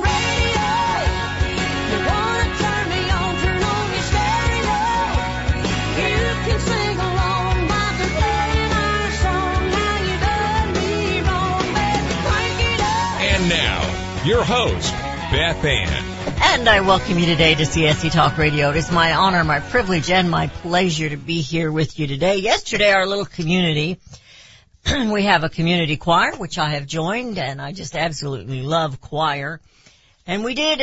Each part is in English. radio. You want to turn me on, turn on your stereo. You can sing along. Now, your host, Beth Ann. And I welcome you today to CSC Talk Radio. It is my honor, my privilege, and my pleasure to be here with you today. Yesterday, our little community, we have a community choir, which I have joined, and I just absolutely love choir. And we did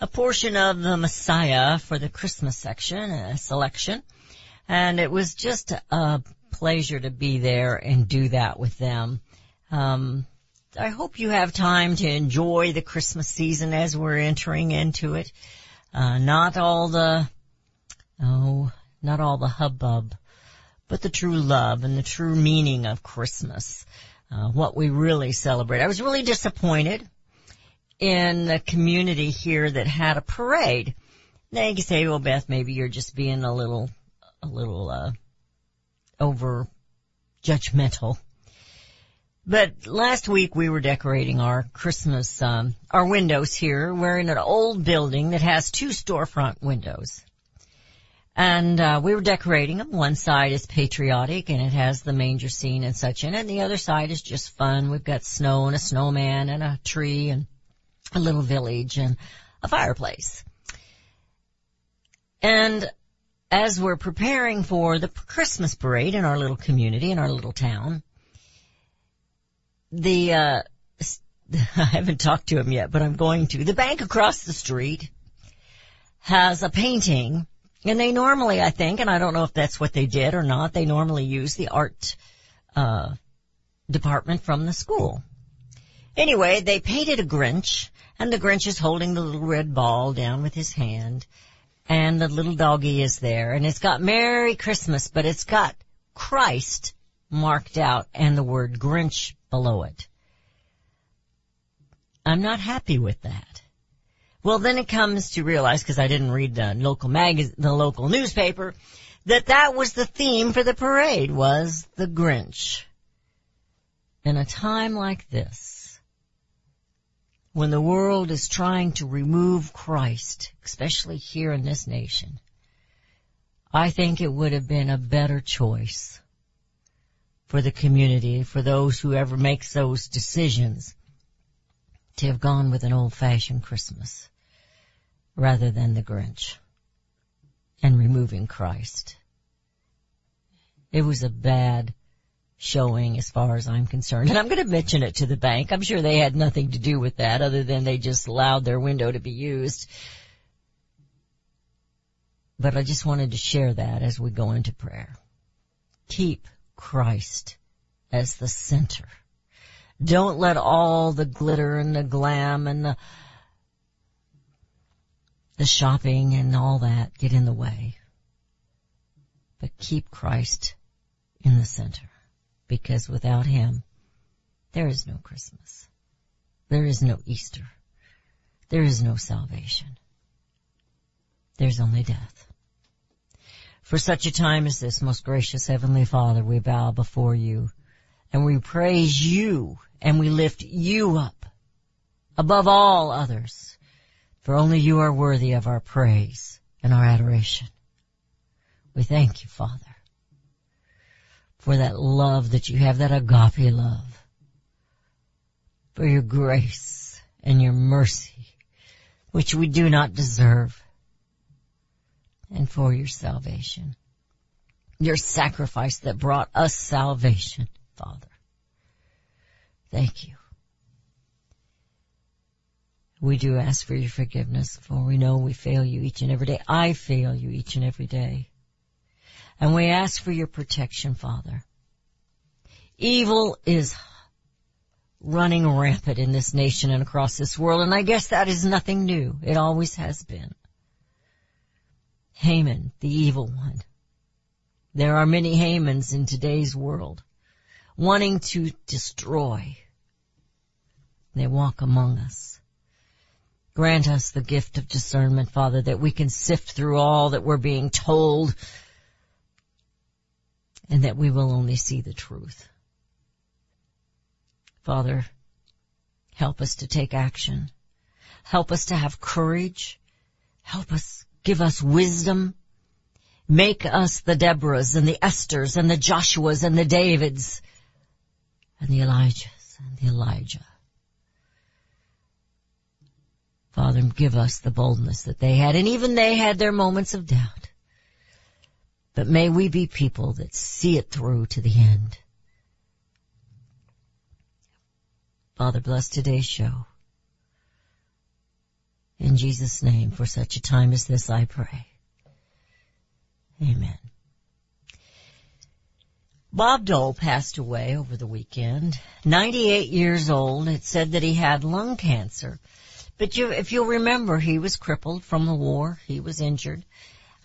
a portion of the Messiah for the Christmas section, selection, and it was just a pleasure to be there and do that with them. I hope you have time to enjoy the Christmas season as we're entering into it. Not all the hubbub, but the true love and the true meaning of Christmas, what we really celebrate. I was really disappointed in the community here that had a parade. Now you can say, well, Beth, maybe you're just being a little over judgmental. But last week we were decorating our Christmas, our windows here. We're in an old building that has two storefront windows. And, we were decorating them. One side is patriotic and it has the manger scene and such in it. And the other side is just fun. We've got snow and a snowman and a tree and a little village and a fireplace. And as we're preparing for the Christmas parade in our little community, in our little town, I haven't talked to him yet, but I'm going to. The bank across the street has a painting, and they normally, I think, and I don't know if that's what they did or not, they normally use the art department from the school. Anyway, they painted a Grinch, and the Grinch is holding the little red ball down with his hand, and the little doggie is there, and it's got Merry Christmas, but it's got Christ marked out and the word Grinch below it. I'm not happy with that. Well, then it comes to realize, because I didn't read the local newspaper, that was the theme for the parade, was the Grinch. In a time like this, when the world is trying to remove Christ, especially here in this nation, I think it would have been a better choice for the community, for those whoever makes those decisions, to have gone with an old-fashioned Christmas rather than the Grinch and removing Christ. It was a bad showing as far as I'm concerned. And I'm going to mention it to the bank. I'm sure they had nothing to do with that other than they just allowed their window to be used. But I just wanted to share that as we go into prayer. Keep Christ as the center. Don't let all the glitter and the glam and the shopping and all that get in the way. But keep Christ in the center, because without him, there is no Christmas. There is no Easter. There is no salvation. There's only death. For such a time as this, most gracious Heavenly Father, we bow before you and we praise you and we lift you up above all others, for only you are worthy of our praise and our adoration. We thank you, Father, for that love that you have, that agape love, for your grace and your mercy, which we do not deserve, and for your salvation, your sacrifice that brought us salvation, Father. Thank you. We do ask for your forgiveness, for we know we fail you each and every day. I fail you each and every day. And we ask for your protection, Father. Evil is running rampant in this nation and across this world, and I guess that is nothing new. It always has been. Haman, the evil one. There are many Hamans in today's world wanting to destroy They walk among us. Grant us the gift of discernment, Father, that we can sift through all that we're being told and that we will only see the truth. Father, help us to take action. Help us to have courage. Help us, give us wisdom. Make us the Deborahs and the Esthers and the Joshuas and the Davids and the Elijahs and the Elijah. Father, give us the boldness that they had, and even they had their moments of doubt. But may we be people that see it through to the end. Father, bless today's show. In Jesus' name, for such a time as this, I pray. Amen. Bob Dole passed away over the weekend, 98 years old. It said that he had lung cancer. But if you'll remember, he was crippled from the war. He was injured.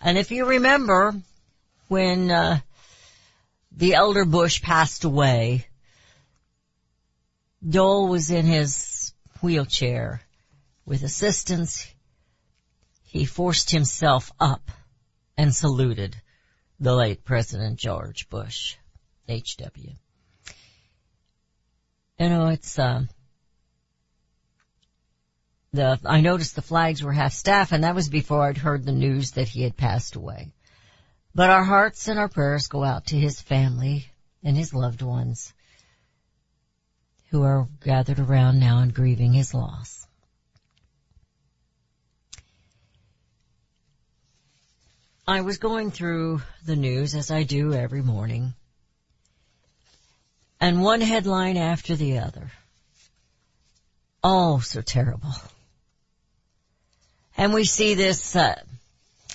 And if you remember when the elder Bush passed away, Dole was in his wheelchair with assistance. He forced himself up and saluted the late President George Bush, H.W. You know, it's... I noticed the flags were half-staff, and that was before I'd heard the news that he had passed away. But our hearts and our prayers go out to his family and his loved ones who are gathered around now and grieving his loss. I was going through the news, as I do every morning, and one headline after the other. Oh, so terrible. And we see this,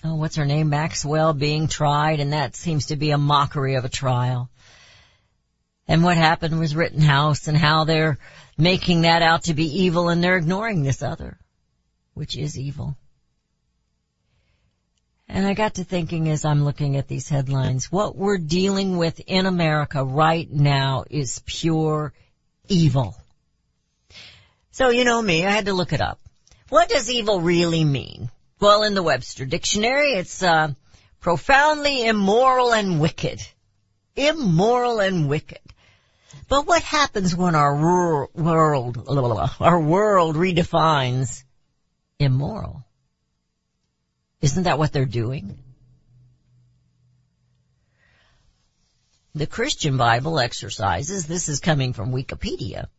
what's her name, Maxwell, being tried, and that seems to be a mockery of a trial. And what happened with Rittenhouse and how they're making that out to be evil, and they're ignoring this other, which is evil. And I got to thinking as I'm looking at these headlines, what we're dealing with in America right now is pure evil. So you know me, I had to look it up. What does evil really mean? Well, in the Webster Dictionary, it's profoundly immoral and wicked. Immoral and wicked. But what happens when our world redefines immoral? Isn't that what they're doing? The Christian Bible exercises, this is coming from Wikipedia,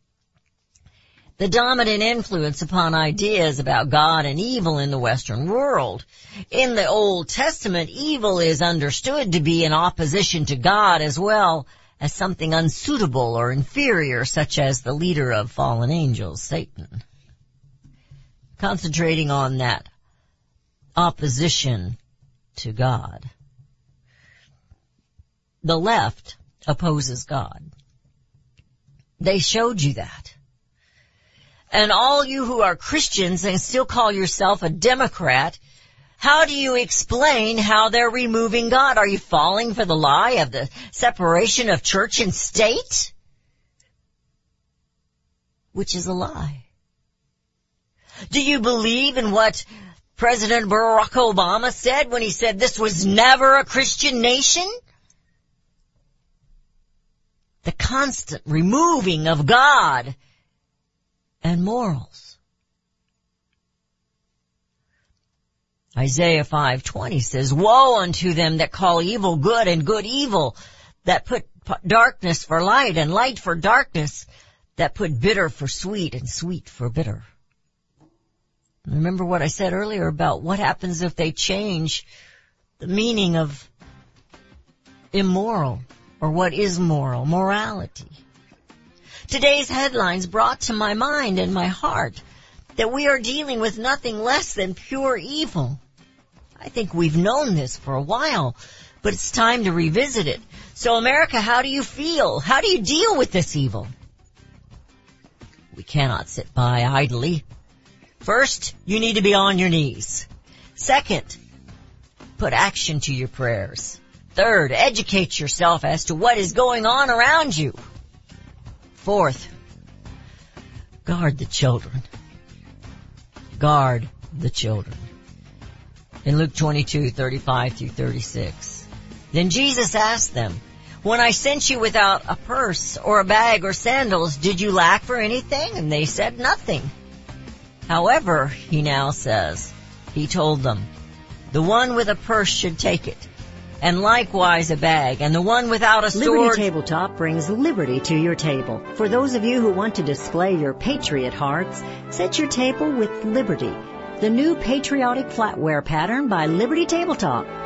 the dominant influence upon ideas about God and evil in the Western world. In the Old Testament, evil is understood to be in opposition to God as well as something unsuitable or inferior, such as the leader of fallen angels, Satan. Concentrating on that opposition to God. The left opposes God. They showed you that. And all you who are Christians and still call yourself a Democrat, how do you explain how they're removing God? Are you falling for the lie of the separation of church and state? Which is a lie. Do you believe in what President Barack Obama said when he said this was never a Christian nation? The constant removing of God and morals. Isaiah 5:20 says, "Woe unto them that call evil good and good evil, that put darkness for light and light for darkness, that put bitter for sweet and sweet for bitter." Remember what I said earlier about what happens if they change the meaning of immoral or what is moral, morality. Today's headlines brought to my mind and my heart that we are dealing with nothing less than pure evil. I think we've known this for a while, but it's time to revisit it. So America, how do you feel? How do you deal with this evil? We cannot sit by idly. First, you need to be on your knees. Second, put action to your prayers. Third, educate yourself as to what is going on around you. Fourth, Guard the children. Guard the children. In Luke 22:35-36. Then Jesus asked them, when I sent you without a purse or a bag or sandals, did you lack for anything? And they said nothing. However, he now says, he told them, the one with a purse should take it, and likewise a bag, and the one without a sword... Liberty Tabletop brings liberty to your table. For those of you who want to display your patriot hearts, set your table with Liberty, the new patriotic flatware pattern by Liberty Tabletop.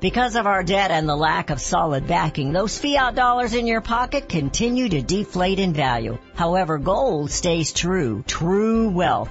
Because of our debt and the lack of solid backing, those fiat dollars in your pocket continue to deflate in value. However, gold stays true, true wealth.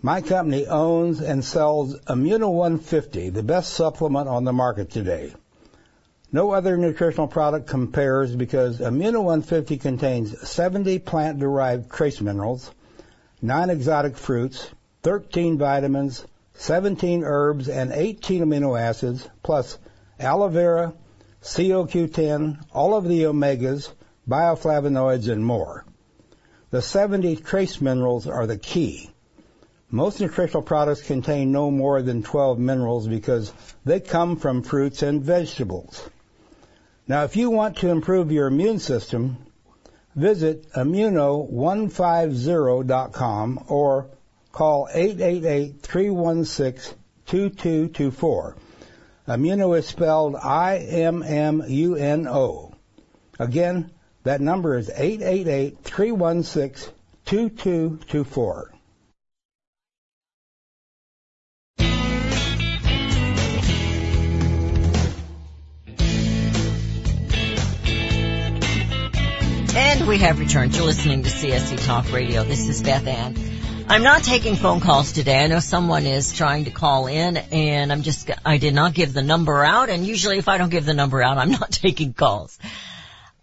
My company owns and sells Immuno 150, the best supplement on the market today. No other nutritional product compares because Immuno 150 contains 70 plant-derived trace minerals, 9 exotic fruits, 13 vitamins, 17 herbs, and 18 amino acids, plus aloe vera, CoQ10, all of the omegas, bioflavonoids, and more. The 70 trace minerals are the key. Most nutritional products contain no more than 12 minerals because they come from fruits and vegetables. Now, if you want to improve your immune system, visit Immuno150.com or call 888-316-2224. Immuno is spelled I-M-M-U-N-O. Again, that number is 888-316-2224. And we have returned. You're listening to CSC Talk Radio. This is Beth Ann. I'm not taking phone calls today. I know someone is trying to call in, and I did not give the number out, and usually if I don't give the number out, I'm not taking calls.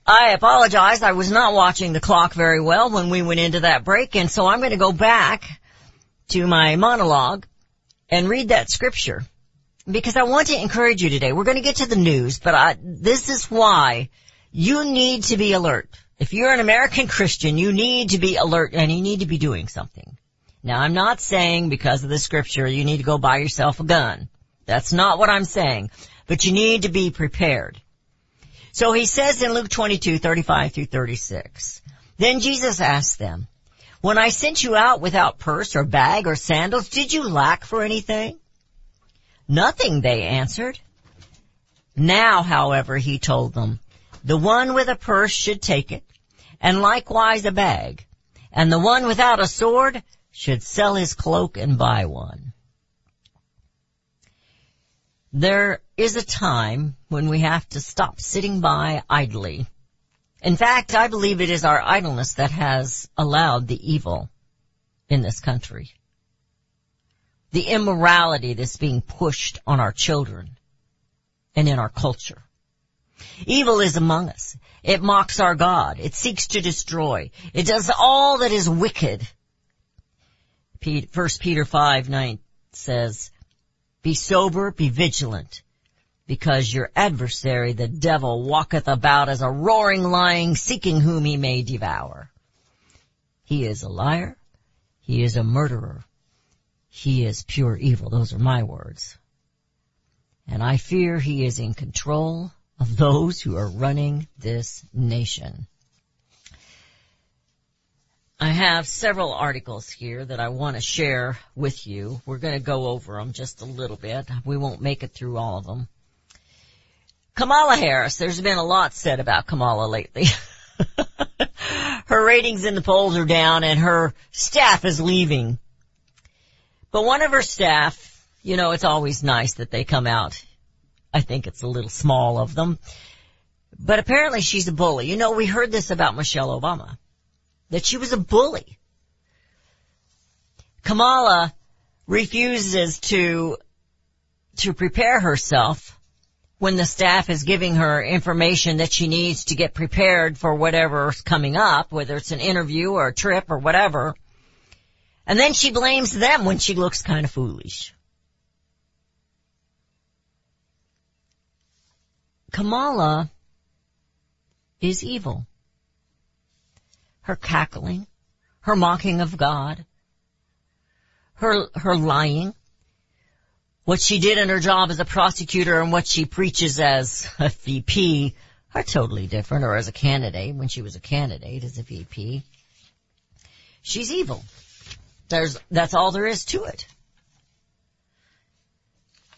I apologize. I was not watching the clock very well when we went into that break, and so I'm going to go back to my monologue and read that scripture because I want to encourage you today. We're going to get to the news, but this is why you need to be alert. If you're an American Christian, you need to be alert and you need to be doing something. Now, I'm not saying because of the scripture you need to go buy yourself a gun. That's not what I'm saying. But you need to be prepared. So he says in Luke 22:35-36, then Jesus asked them, when I sent you out without purse or bag or sandals, did you lack for anything? Nothing, they answered. Now, however, he told them, the one with a purse should take it, and likewise a bag, and the one without a sword should sell his cloak and buy one. There is a time when we have to stop sitting by idly In fact, I believe it is our idleness that has allowed the evil in this country. The immorality that's being pushed on our children and in our culture. Evil is among us. It mocks our God. It seeks to destroy. It does all that is wicked. 1 Peter 5:9 says, "Be sober, be vigilant, because your adversary, the devil, walketh about as a roaring lion, seeking whom he may devour. He is a liar. He is a murderer. He is pure evil." Those are my words. And I fear he is in control of those who are running this nation. I have several articles here that I want to share with you. We're going to go over them just a little bit. We won't make it through all of them. Kamala Harris. There's been a lot said about Kamala lately. Her ratings in the polls are down and her staff is leaving. But one of her staff, you know, it's always nice that they come out. I think it's a little small of them. But apparently she's a bully. You know, we heard this about Michelle Obama, that she was a bully. Kamala refuses to prepare herself when the staff is giving her information that she needs to get prepared for whatever's coming up, whether it's an interview or a trip or whatever. And then she blames them when she looks kind of foolish. Kamala is evil. Her cackling, her mocking of God, her lying, what she did in her job as a prosecutor and what she preaches as a VP are totally different, or as a candidate, when she was a candidate as a VP. She's evil. That's all there is to it.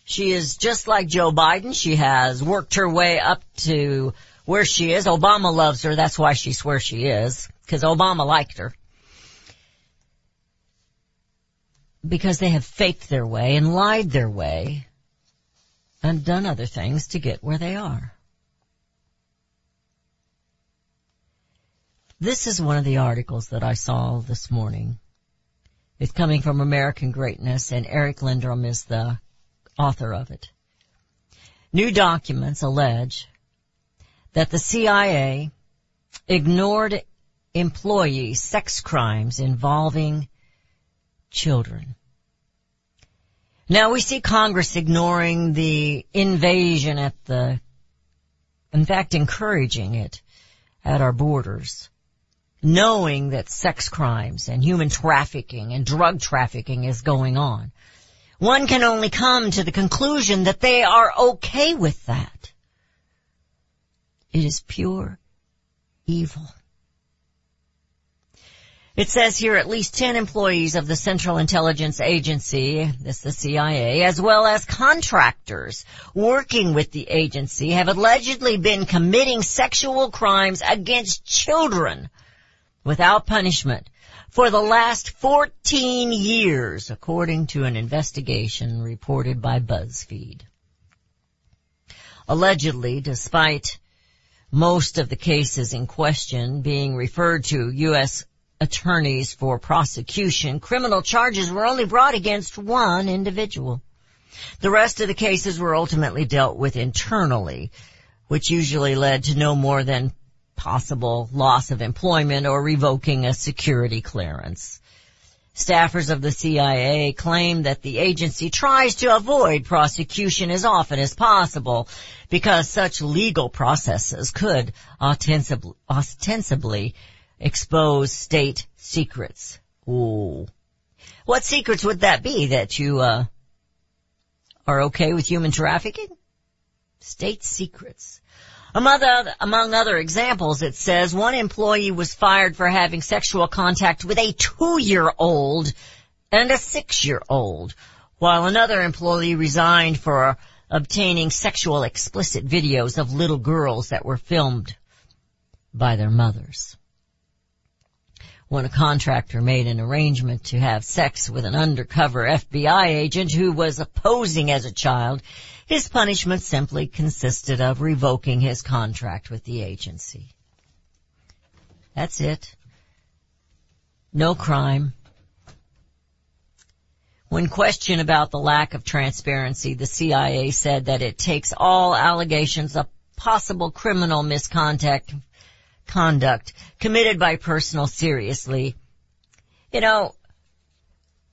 She is just like Joe Biden. She has worked her way up to where she is. Obama loves her. That's why she's where she is. Because Obama liked her. Because they have faked their way and lied their way and done other things to get where they are. This is one of the articles that I saw this morning. It's coming from American Greatness, and Eric Lindrum is the author of it. New documents allege that the CIA ignored employee sex crimes involving children. Now, we see Congress ignoring the invasion in fact, encouraging it at our borders, knowing that sex crimes and human trafficking and drug trafficking is going on. One can only come to the conclusion that they are okay with that. It is pure evil. It says here at least 10 employees of the Central Intelligence Agency, that's the CIA, as well as contractors working with the agency have allegedly been committing sexual crimes against children without punishment for the last 14 years, according to an investigation reported by BuzzFeed. Allegedly, despite most of the cases in question being referred to U.S. attorneys for prosecution, criminal charges were only brought against one individual. The rest of the cases were ultimately dealt with internally, which usually led to no more than possible loss of employment or revoking a security clearance. Staffers of the CIA claim that the agency tries to avoid prosecution as often as possible because such legal processes could ostensibly expose state secrets. Ooh. What secrets would that be? That you are okay with human trafficking? State secrets. Among other examples, it says one employee was fired for having sexual contact with a 2-year-old and a 6-year-old, while another employee resigned for obtaining sexual explicit videos of little girls that were filmed by their mothers. When a contractor made an arrangement to have sex with an undercover FBI agent who was posing as a child, his punishment simply consisted of revoking his contract with the agency. That's it. No crime. When questioned about the lack of transparency, the CIA said that it takes all allegations of possible criminal misconduct committed by personnel seriously. You know,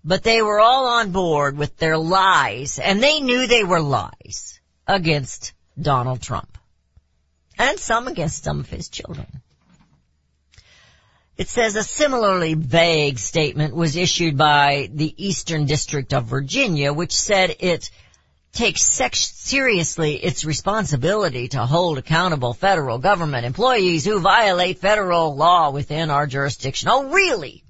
but they were all on board with their lies, and they knew they were lies against Donald Trump, and some against some of his children. It says a similarly vague statement was issued by the Eastern District of Virginia, which said it takes seriously its responsibility to hold accountable federal government employees who violate federal law within our jurisdiction. Oh, really?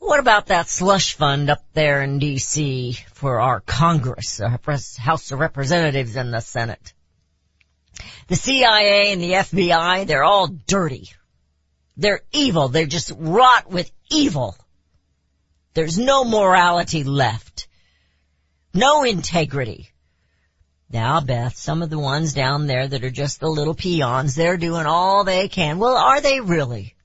What about that slush fund up there in D.C. for our Congress, our House of Representatives and the Senate? The CIA and the FBI, they're all dirty. They're evil. They're just wrought with evil. There's no morality left. No integrity. Now, Beth, some of the ones down there that are just the little peons, they're doing all they can. Well, are they really?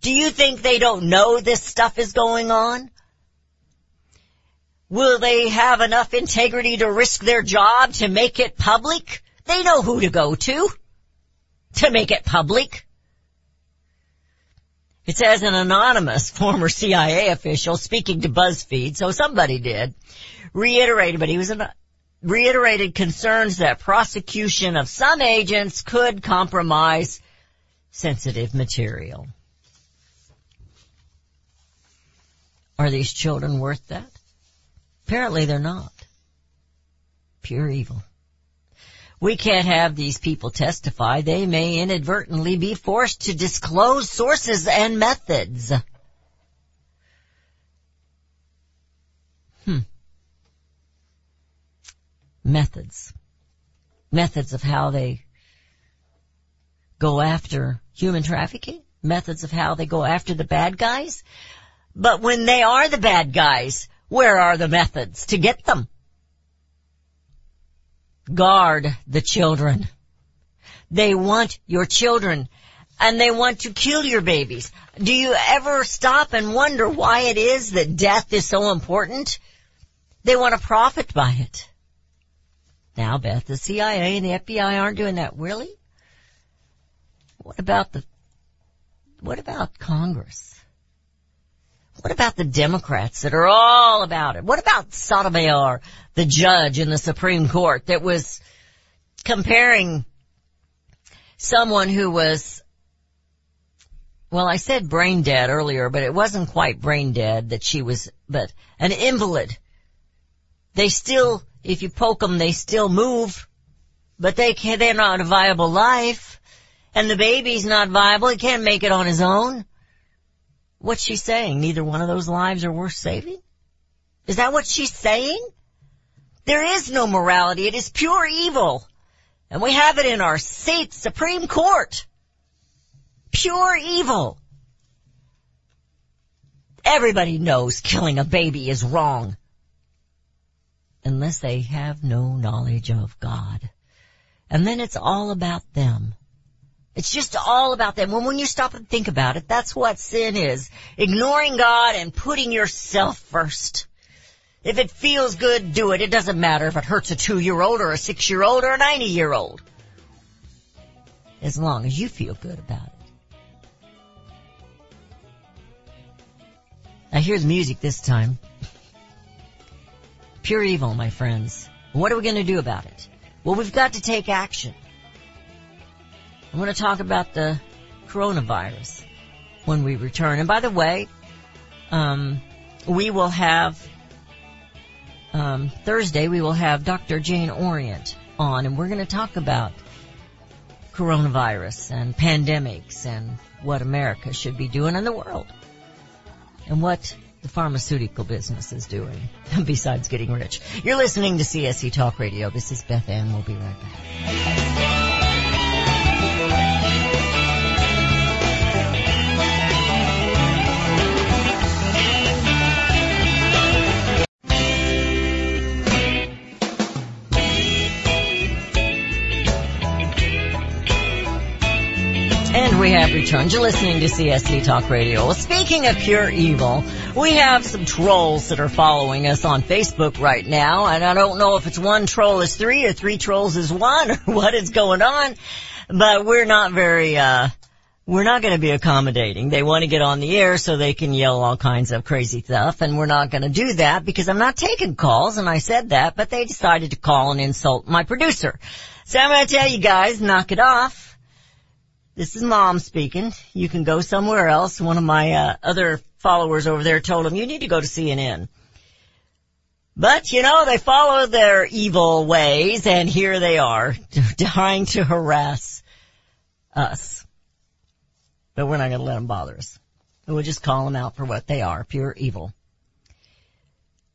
Do you think they don't know this stuff is going on? Will they have enough integrity to risk their job to make it public? They know who to go to make it public. It says an anonymous former CIA official speaking to BuzzFeed, so somebody did, reiterated concerns that prosecution of some agents could compromise sensitive material. Are these children worth that? Apparently they're not. Pure evil. We can't have these people testify. They may inadvertently be forced to disclose sources and methods. Methods. Methods of how they go after human trafficking. Methods of how they go after the bad guys. But when they are the bad guys, where are the methods to get them? Guard the children. They want your children, and they want to kill your babies. Do you ever stop and wonder why it is that death is so important? They want to profit by it. Now, Beth, the CIA and the FBI aren't doing that, really? What about Congress? What about the Democrats that are all about it? What about Sotomayor, the judge in the Supreme Court, that was comparing someone who was, well, I said brain dead earlier, but it wasn't quite brain dead that she was, but an invalid. They still, if you poke them, they still move, but they're not a viable life, and the baby's not viable. He can't make it on his own. What's she saying? Neither one of those lives are worth saving? Is that what she's saying? There is no morality. It is pure evil. And we have it in our state Supreme Court. Pure evil. Everybody knows killing a baby is wrong. Unless they have no knowledge of God. And then it's all about them. It's just all about them. Well, when you stop and think about it, that's what sin is. Ignoring God and putting yourself first. If it feels good, do it. It doesn't matter if it hurts a 2-year-old or a 6-year-old or a 90-year-old. As long as you feel good about it. Now here's music this time. Pure evil, my friends. What are we going to do about it? Well, we've got to take action. I'm going to talk about the coronavirus when we return. And by the way, we will have, Thursday, we will have Dr. Jane Orient on, and we're going to talk about coronavirus and pandemics and what America should be doing in the world and what the pharmaceutical business is doing besides getting rich. You're listening to CSE Talk Radio. This is Beth Ann. We'll be right back. And we have returned. You're listening to CSC Talk Radio. Well, speaking of pure evil, we have some trolls that are following us on Facebook right now. And I don't know if it's one troll is three or three trolls is one or what is going on. But we're not very, we're not going to be accommodating. They want to get on the air so they can yell all kinds of crazy stuff, and we're not going to do that because I'm not taking calls, and I said that, but they decided to call and insult my producer. So I'm going to tell you guys, knock it off. This is Mom speaking. You can go somewhere else. One of my other followers over there told him, you need to go to CNN. But, you know, they follow their evil ways, and here they are trying to harass us. But we're not going to let them bother us. We'll just call them out for what they are, pure evil.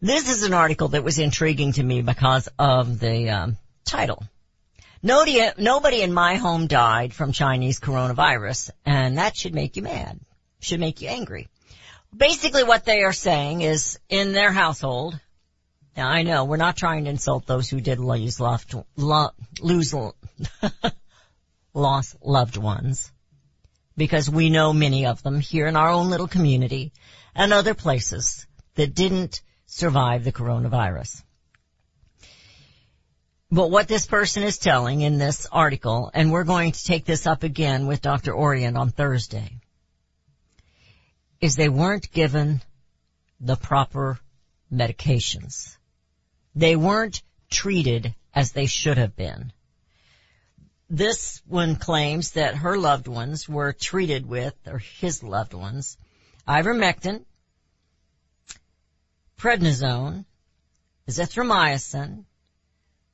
This is an article that was intriguing to me because of the title. Nobody in my home died from Chinese coronavirus, and that should make you mad, should make you angry. Basically what they are saying is in their household, now I know we're not trying to insult those who did lose loved ones. Because we know many of them here in our own little community and other places that didn't survive the coronavirus. But what this person is telling in this article, and we're going to take this up again with Dr. Orient on Thursday, is they weren't given the proper medications. They weren't treated as they should have been. This one claims that her loved ones were treated with, or his loved ones, ivermectin, prednisone, azithromycin,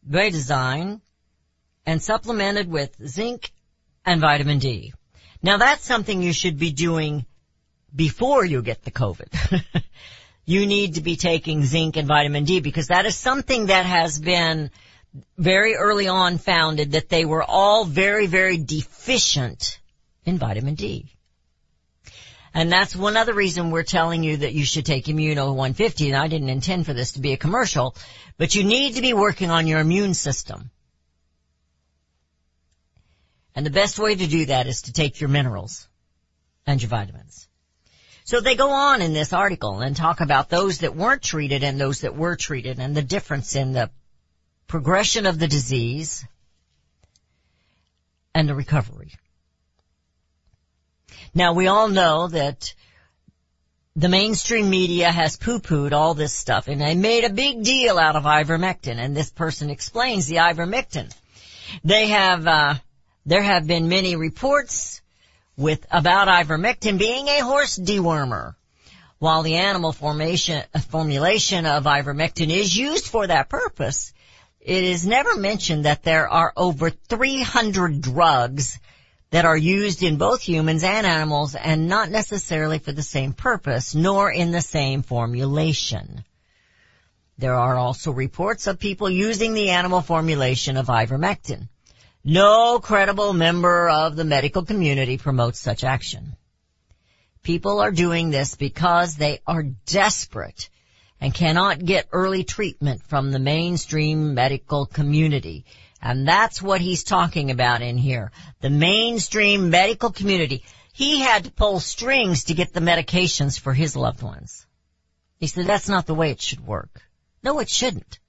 betadine, and supplemented with zinc and vitamin D. Now that's something you should be doing before you get the COVID. You need to be taking zinc and vitamin D because that is something that has been very early on founded that they were all very, very deficient in vitamin D. And that's one other reason we're telling you that you should take Immuno 150, and I didn't intend for this to be a commercial, but you need to be working on your immune system. And the best way to do that is to take your minerals and your vitamins. So they go on in this article and talk about those that weren't treated and those that were treated and the difference in the progression of the disease, and the recovery. Now, we all know that the mainstream media has poo-pooed all this stuff, and they made a big deal out of ivermectin, and this person explains the ivermectin. There have been many reports about ivermectin being a horse dewormer. While the animal formulation of ivermectin is used for that purpose, it is never mentioned that there are over 300 drugs that are used in both humans and animals and not necessarily for the same purpose, nor in the same formulation. There are also reports of people using the animal formulation of ivermectin. No credible member of the medical community promotes such action. People are doing this because they are desperate and cannot get early treatment from the mainstream medical community. And that's what he's talking about in here. The mainstream medical community. He had to pull strings to get the medications for his loved ones. He said that's not the way it should work. No, it shouldn't.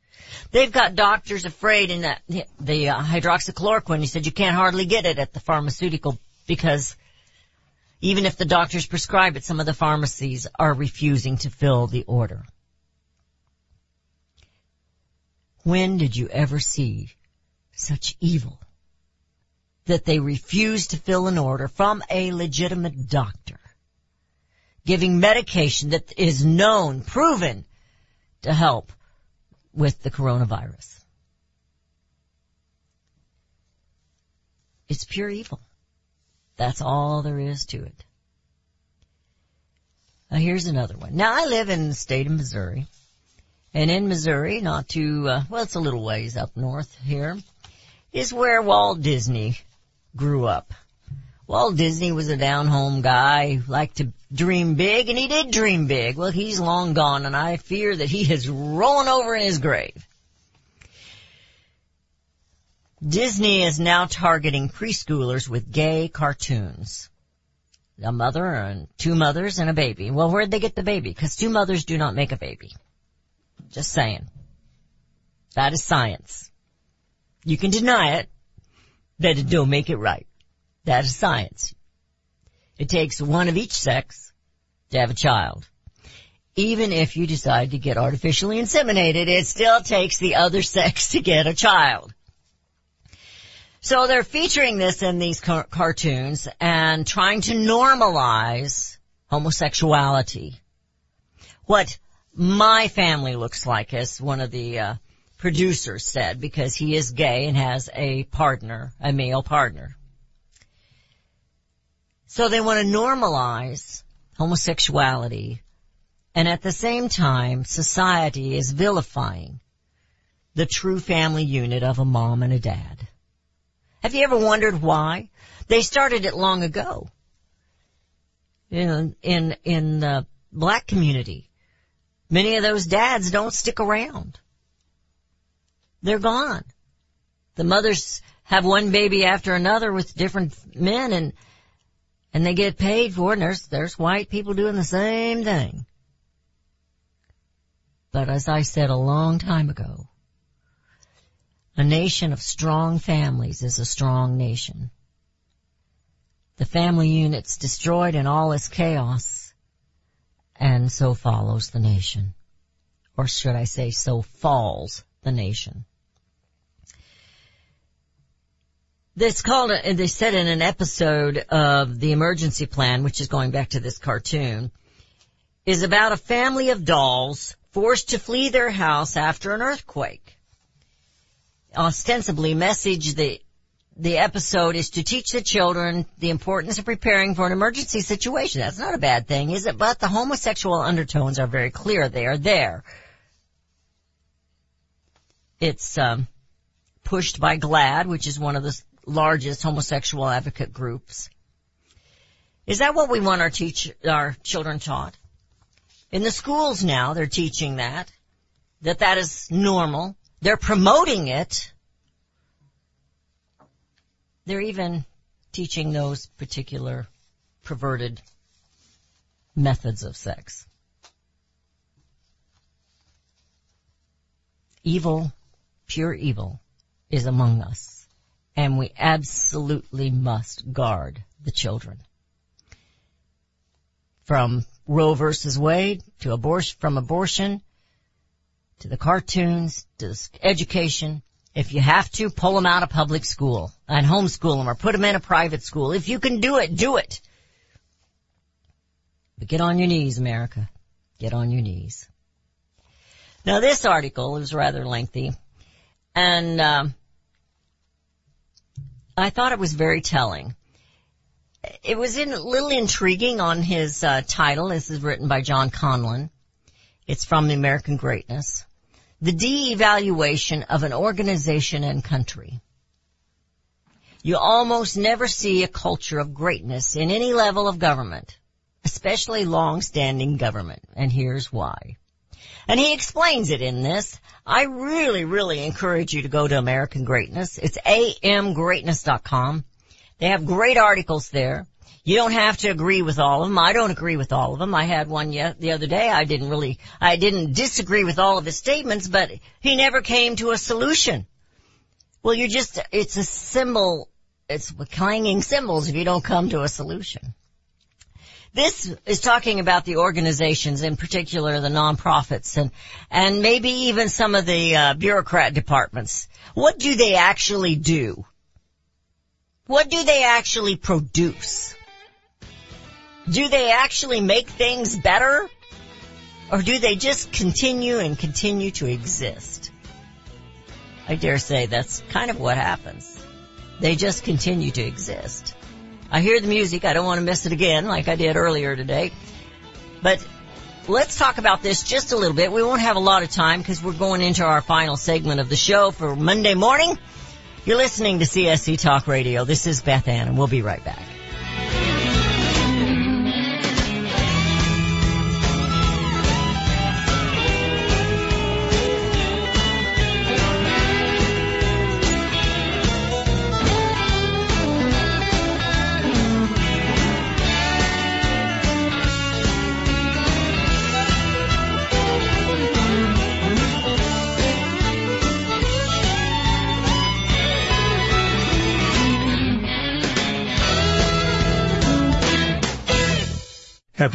They've got doctors afraid in that the hydroxychloroquine. He said you can't hardly get it at the pharmaceutical because even if the doctors prescribe it, some of the pharmacies are refusing to fill the order. When did you ever see such evil that they refuse to fill an order from a legitimate doctor, giving medication that is known, proven to help with the coronavirus? It's pure evil. That's all there is to it. Now, here's another one. Now, I live in the state of Missouri. And in Missouri, not too, well, it's a little ways up north here, is where Walt Disney grew up. Walt Disney was a down-home guy who liked to dream big, and he did dream big. Well, he's long gone, and I fear that he is rolling over in his grave. Disney is now targeting preschoolers with gay cartoons. A mother and two mothers and a baby. Well, where'd they get the baby? Because two mothers do not make a baby. Just saying. That is science. You can deny it, but it don't make it right. That is science. It takes one of each sex to have a child. Even if you decide to get artificially inseminated, it still takes the other sex to get a child. So they're featuring this in these cartoons and trying to normalize homosexuality. What my family looks like, as one of the producers said, because he is gay and has a partner, a male partner. So they want to normalize homosexuality, and at the same time, society is vilifying the true family unit of a mom and a dad. Have you ever wondered why? They started it long ago in the black community. Many of those dads don't stick around. They're gone. The mothers have one baby after another with different men, and they get paid for it, and there's white people doing the same thing. But as I said a long time ago, a nation of strong families is a strong nation. The family unit's destroyed in all its chaos, and so follows the nation. Or should I say, so falls the nation. This called, they said in an episode of The Emergency Plan, which is going back to this cartoon, is about a family of dolls forced to flee their house after an earthquake. Ostensibly message the episode is to teach the children the importance of preparing for an emergency situation. That's not a bad thing, is it? But the homosexual undertones are very clear. They are there. It's pushed by GLAAD, which is one of the largest homosexual advocate groups. Is that what we want our children taught? In the schools now, they're teaching that is normal. They're promoting it. They're even teaching those particular perverted methods of sex. Evil, pure evil, is among us, and we absolutely must guard the children. From Roe versus Wade to abortion, to the cartoons, to education. If you have to, pull them out of public school and homeschool them, or put them in a private school. If you can do it, do it. But get on your knees, America. Get on your knees. Now, this article is rather lengthy, and I thought it was very telling. It was a little intriguing on his title. This is written by John Conlon. It's from The American Greatness. The de-evaluation of an organization and country. You almost never see a culture of greatness in any level of government, especially long-standing government, and here's why. And he explains it in this. I really, really encourage you to go to American Greatness. It's amgreatness.com. They have great articles there. You don't have to agree with all of them. I don't agree with all of them. I had one the other day. I didn't disagree with all of his statements, but he never came to a solution. Well, it's a symbol. It's clanging cymbals if you don't come to a solution. This is talking about the organizations, in particular the nonprofits, and maybe even some of the bureaucrat departments. What do they actually do? What do they actually produce? Do they actually make things better? Or do they just continue to exist? I dare say that's kind of what happens. They just continue to exist. I hear the music. I don't want to miss it again like I did earlier today. But let's talk about this just a little bit. We won't have a lot of time because we're going into our final segment of the show for Monday morning. You're listening to CSC Talk Radio. This is Beth Ann, and we'll be right back. Have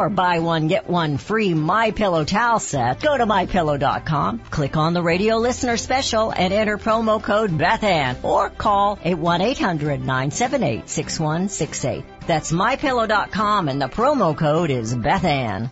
buy one, get one free MyPillow towel set, go to MyPillow.com, click on the Radio Listener Special, and enter promo code BethAnn, or call 1-800-978-6168. That's MyPillow.com, and the promo code is BethAnn.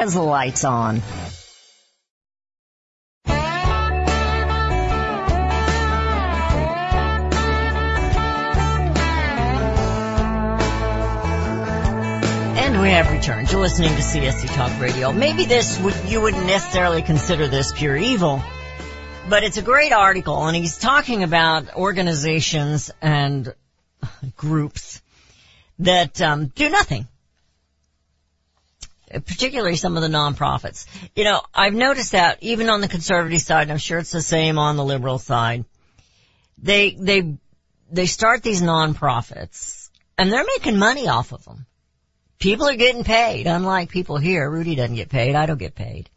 has the lights on. And we have returned. You're listening to CSC Talk Radio. Maybe you wouldn't necessarily consider this pure evil, but it's a great article, and he's talking about organizations and groups that do nothing. Particularly some of the nonprofits. You know, I've noticed that even on the conservative side, and I'm sure it's the same on the liberal side, they start these nonprofits, and they're making money off of them. People are getting paid. Unlike people here, Rudy doesn't get paid. I don't get paid.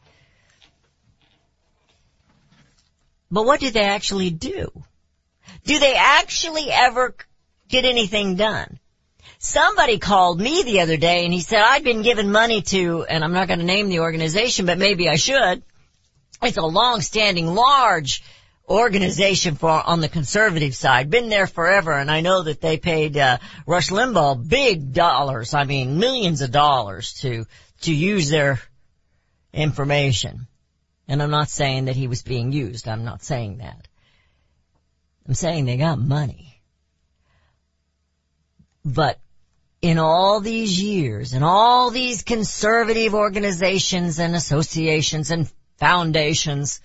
But what do they actually do? do they actually ever get anything done? Somebody called me the other day and he said, I've been giving money to, and I'm not going to name the organization, but maybe I should. It's a long-standing, large organization for on the conservative side. Been there forever, and I know that they paid Rush Limbaugh big dollars, I mean millions of dollars to use their information. And I'm not saying that he was being used. I'm not saying that. I'm saying they got money. But in all these years, in all these conservative organizations and associations and foundations,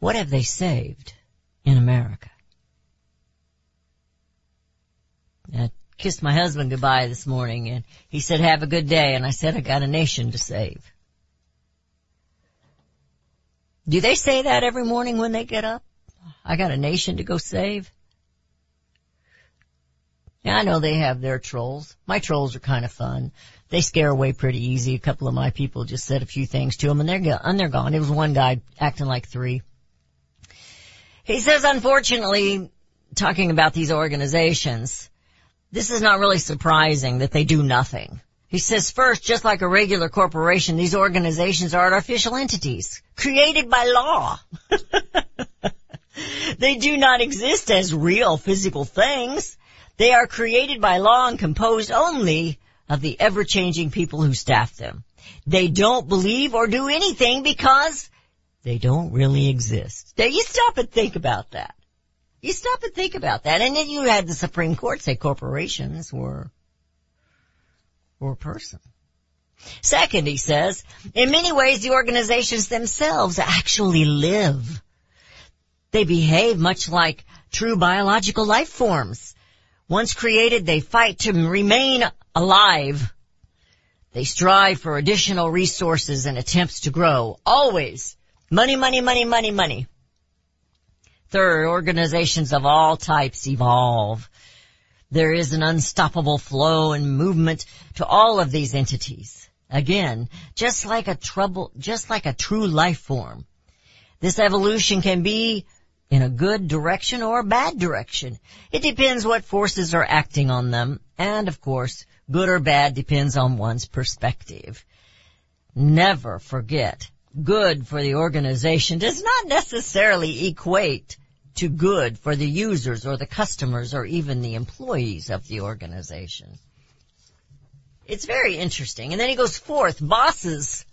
what have they saved in America? I kissed my husband goodbye this morning, and he said, have a good day. And I said, I got a nation to save. Do they say that every morning when they get up? I got a nation to go save? Now, I know they have their trolls. My trolls are kind of fun. They scare away pretty easy. A couple of my people just said a few things to them, and they're gone. It was one guy acting like three. He says, unfortunately, talking about these organizations, this is not really surprising that they do nothing. He says, first, just like a regular corporation, these organizations are artificial entities created by law. They do not exist as real physical things. They are created by law and composed only of the ever-changing people who staff them. They don't believe or do anything because they don't really exist. Now, you stop and think about that. You stop and think about that. And then you had the Supreme Court say corporations were a person. Second, he says, in many ways, the organizations themselves actually live. They behave much like true biological life forms. Once created, they fight to remain alive. They strive for additional resources and attempts to grow. Always. Money, money, money, money, money. Third, organizations of all types evolve. There is an unstoppable flow and movement to all of these entities. Again, just like a true life form. This evolution can be in a good direction or a bad direction. It depends what forces are acting on them. And, of course, good or bad depends on one's perspective. Never forget, good for the organization does not necessarily equate to good for the users or the customers or even the employees of the organization. It's very interesting. And then he goes forth, bosses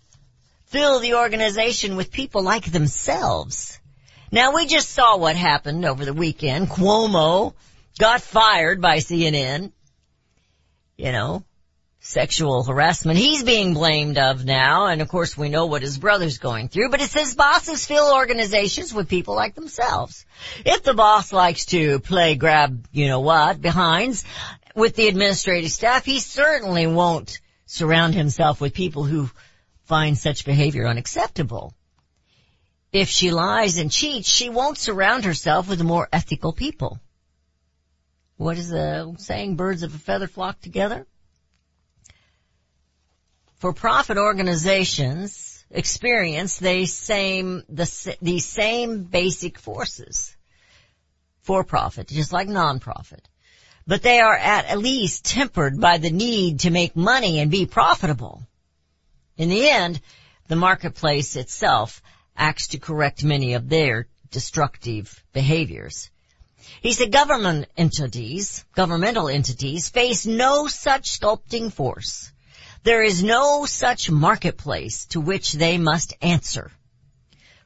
fill the organization with people like themselves. Now, we just saw what happened over the weekend. Cuomo got fired by CNN. You know, sexual harassment he's being blamed of now. And, of course, we know what his brother's going through. But it says bosses fill organizations with people like themselves. If the boss likes to play grab, you know what, behinds with the administrative staff, he certainly won't surround himself with people who find such behavior unacceptable. If she lies and cheats, she won't surround herself with more ethical people. What is the saying? Birds of a feather flock together? For-profit organizations experience the same basic forces. For-profit, just like non-profit. But they are at least tempered by the need to make money and be profitable. In the end, the marketplace itself acts to correct many of their destructive behaviors. He said governmental entities face no such sculpting force. There is no such marketplace to which they must answer.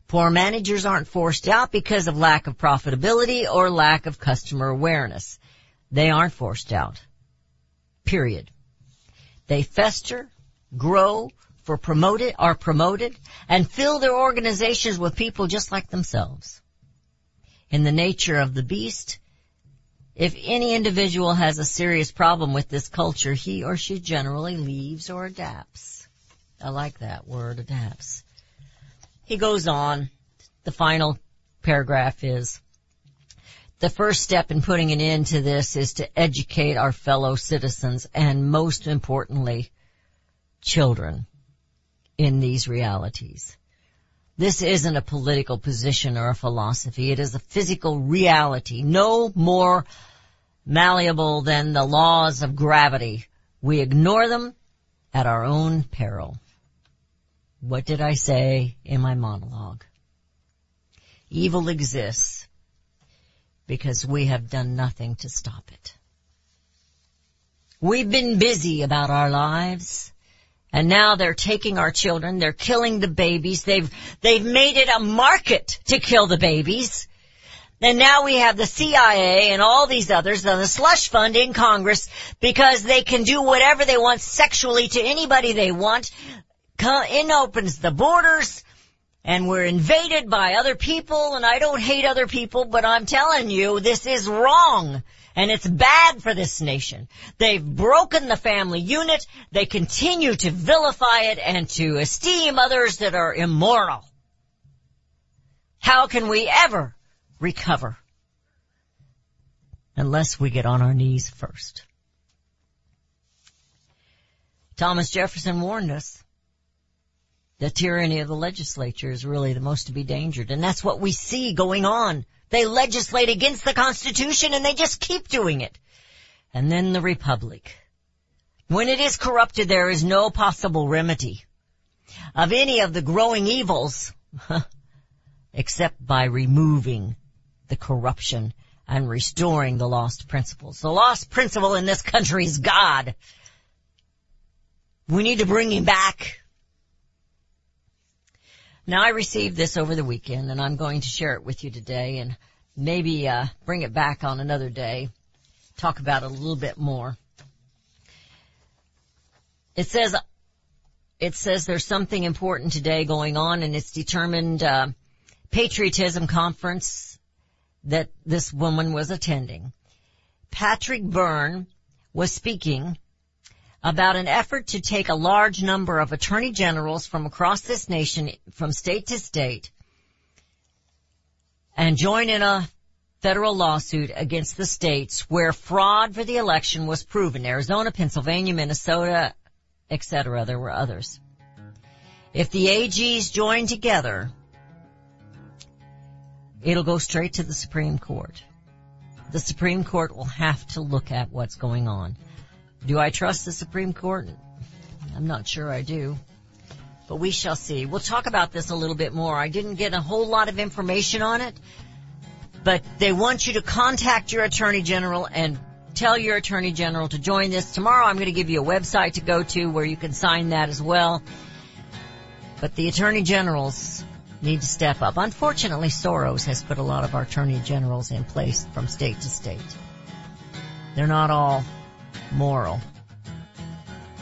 Poor managers aren't forced out because of lack of profitability or lack of customer awareness. They aren't forced out. Period. They fester, grow, are promoted, and fill their organizations with people just like themselves. In the nature of the beast, if any individual has a serious problem with this culture, he or she generally leaves or adapts. I like that word, adapts. He goes on. The final paragraph is, the first step in putting an end to this is to educate our fellow citizens and, most importantly, children in these realities. This isn't a political position or a philosophy. It is a physical reality, no more malleable than the laws of gravity. We ignore them at our own peril. What did I say in my monologue? Evil exists because we have done nothing to stop it. We've been busy about our lives, and now they're taking our children, they're killing the babies, they've made it a market to kill the babies. And now we have the CIA and all these others and the slush fund in Congress because they can do whatever they want sexually to anybody they want. In opens the borders, and we're invaded by other people, and I don't hate other people, but I'm telling you, this is wrong. And it's bad for this nation. They've broken the family unit. They continue to vilify it and to esteem others that are immoral. How can we ever recover unless we get on our knees first? Thomas Jefferson warned us the tyranny of the legislature is really the most to be endangered, and that's what we see going on. They legislate against the Constitution, and they just keep doing it. And then the Republic. When it is corrupted, there is no possible remedy of any of the growing evils, except by removing the corruption and restoring the lost principles. The lost principle in this country is God. We need to bring him back. Now, I received this over the weekend, and I'm going to share it with you today and maybe bring it back on another day, talk about it a little bit more. It says there's something important today going on, and it's determined patriotism conference that this woman was attending. Patrick Byrne was speaking about an effort to take a large number of attorney generals from across this nation, from state to state, and join in a federal lawsuit against the states where fraud for the election was proven. Arizona, Pennsylvania, Minnesota, etc. There were others. If the AGs join together, it'll go straight to the Supreme Court. The Supreme Court will have to look at what's going on. Do I trust the Supreme Court? I'm not sure I do, but we shall see. We'll talk about this a little bit more. I didn't get a whole lot of information on it, but they want you to contact your attorney general and tell your attorney general to join this. Tomorrow I'm going to give you a website to go to where you can sign that as well. But the attorney generals need to step up. Unfortunately, Soros has put a lot of our attorney generals in place from state to state. They're not all moral.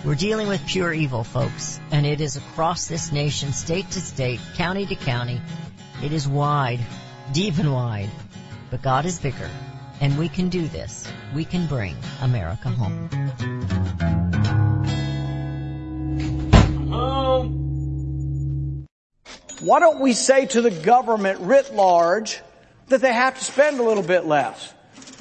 We're dealing with pure evil, folks, and it is across this nation, state to state, county to county. It is wide, deep and wide, but God is bigger, and we can do this. We can bring America home. Why don't we say to the government writ large that they have to spend a little bit less?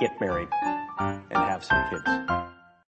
get married, and have some kids.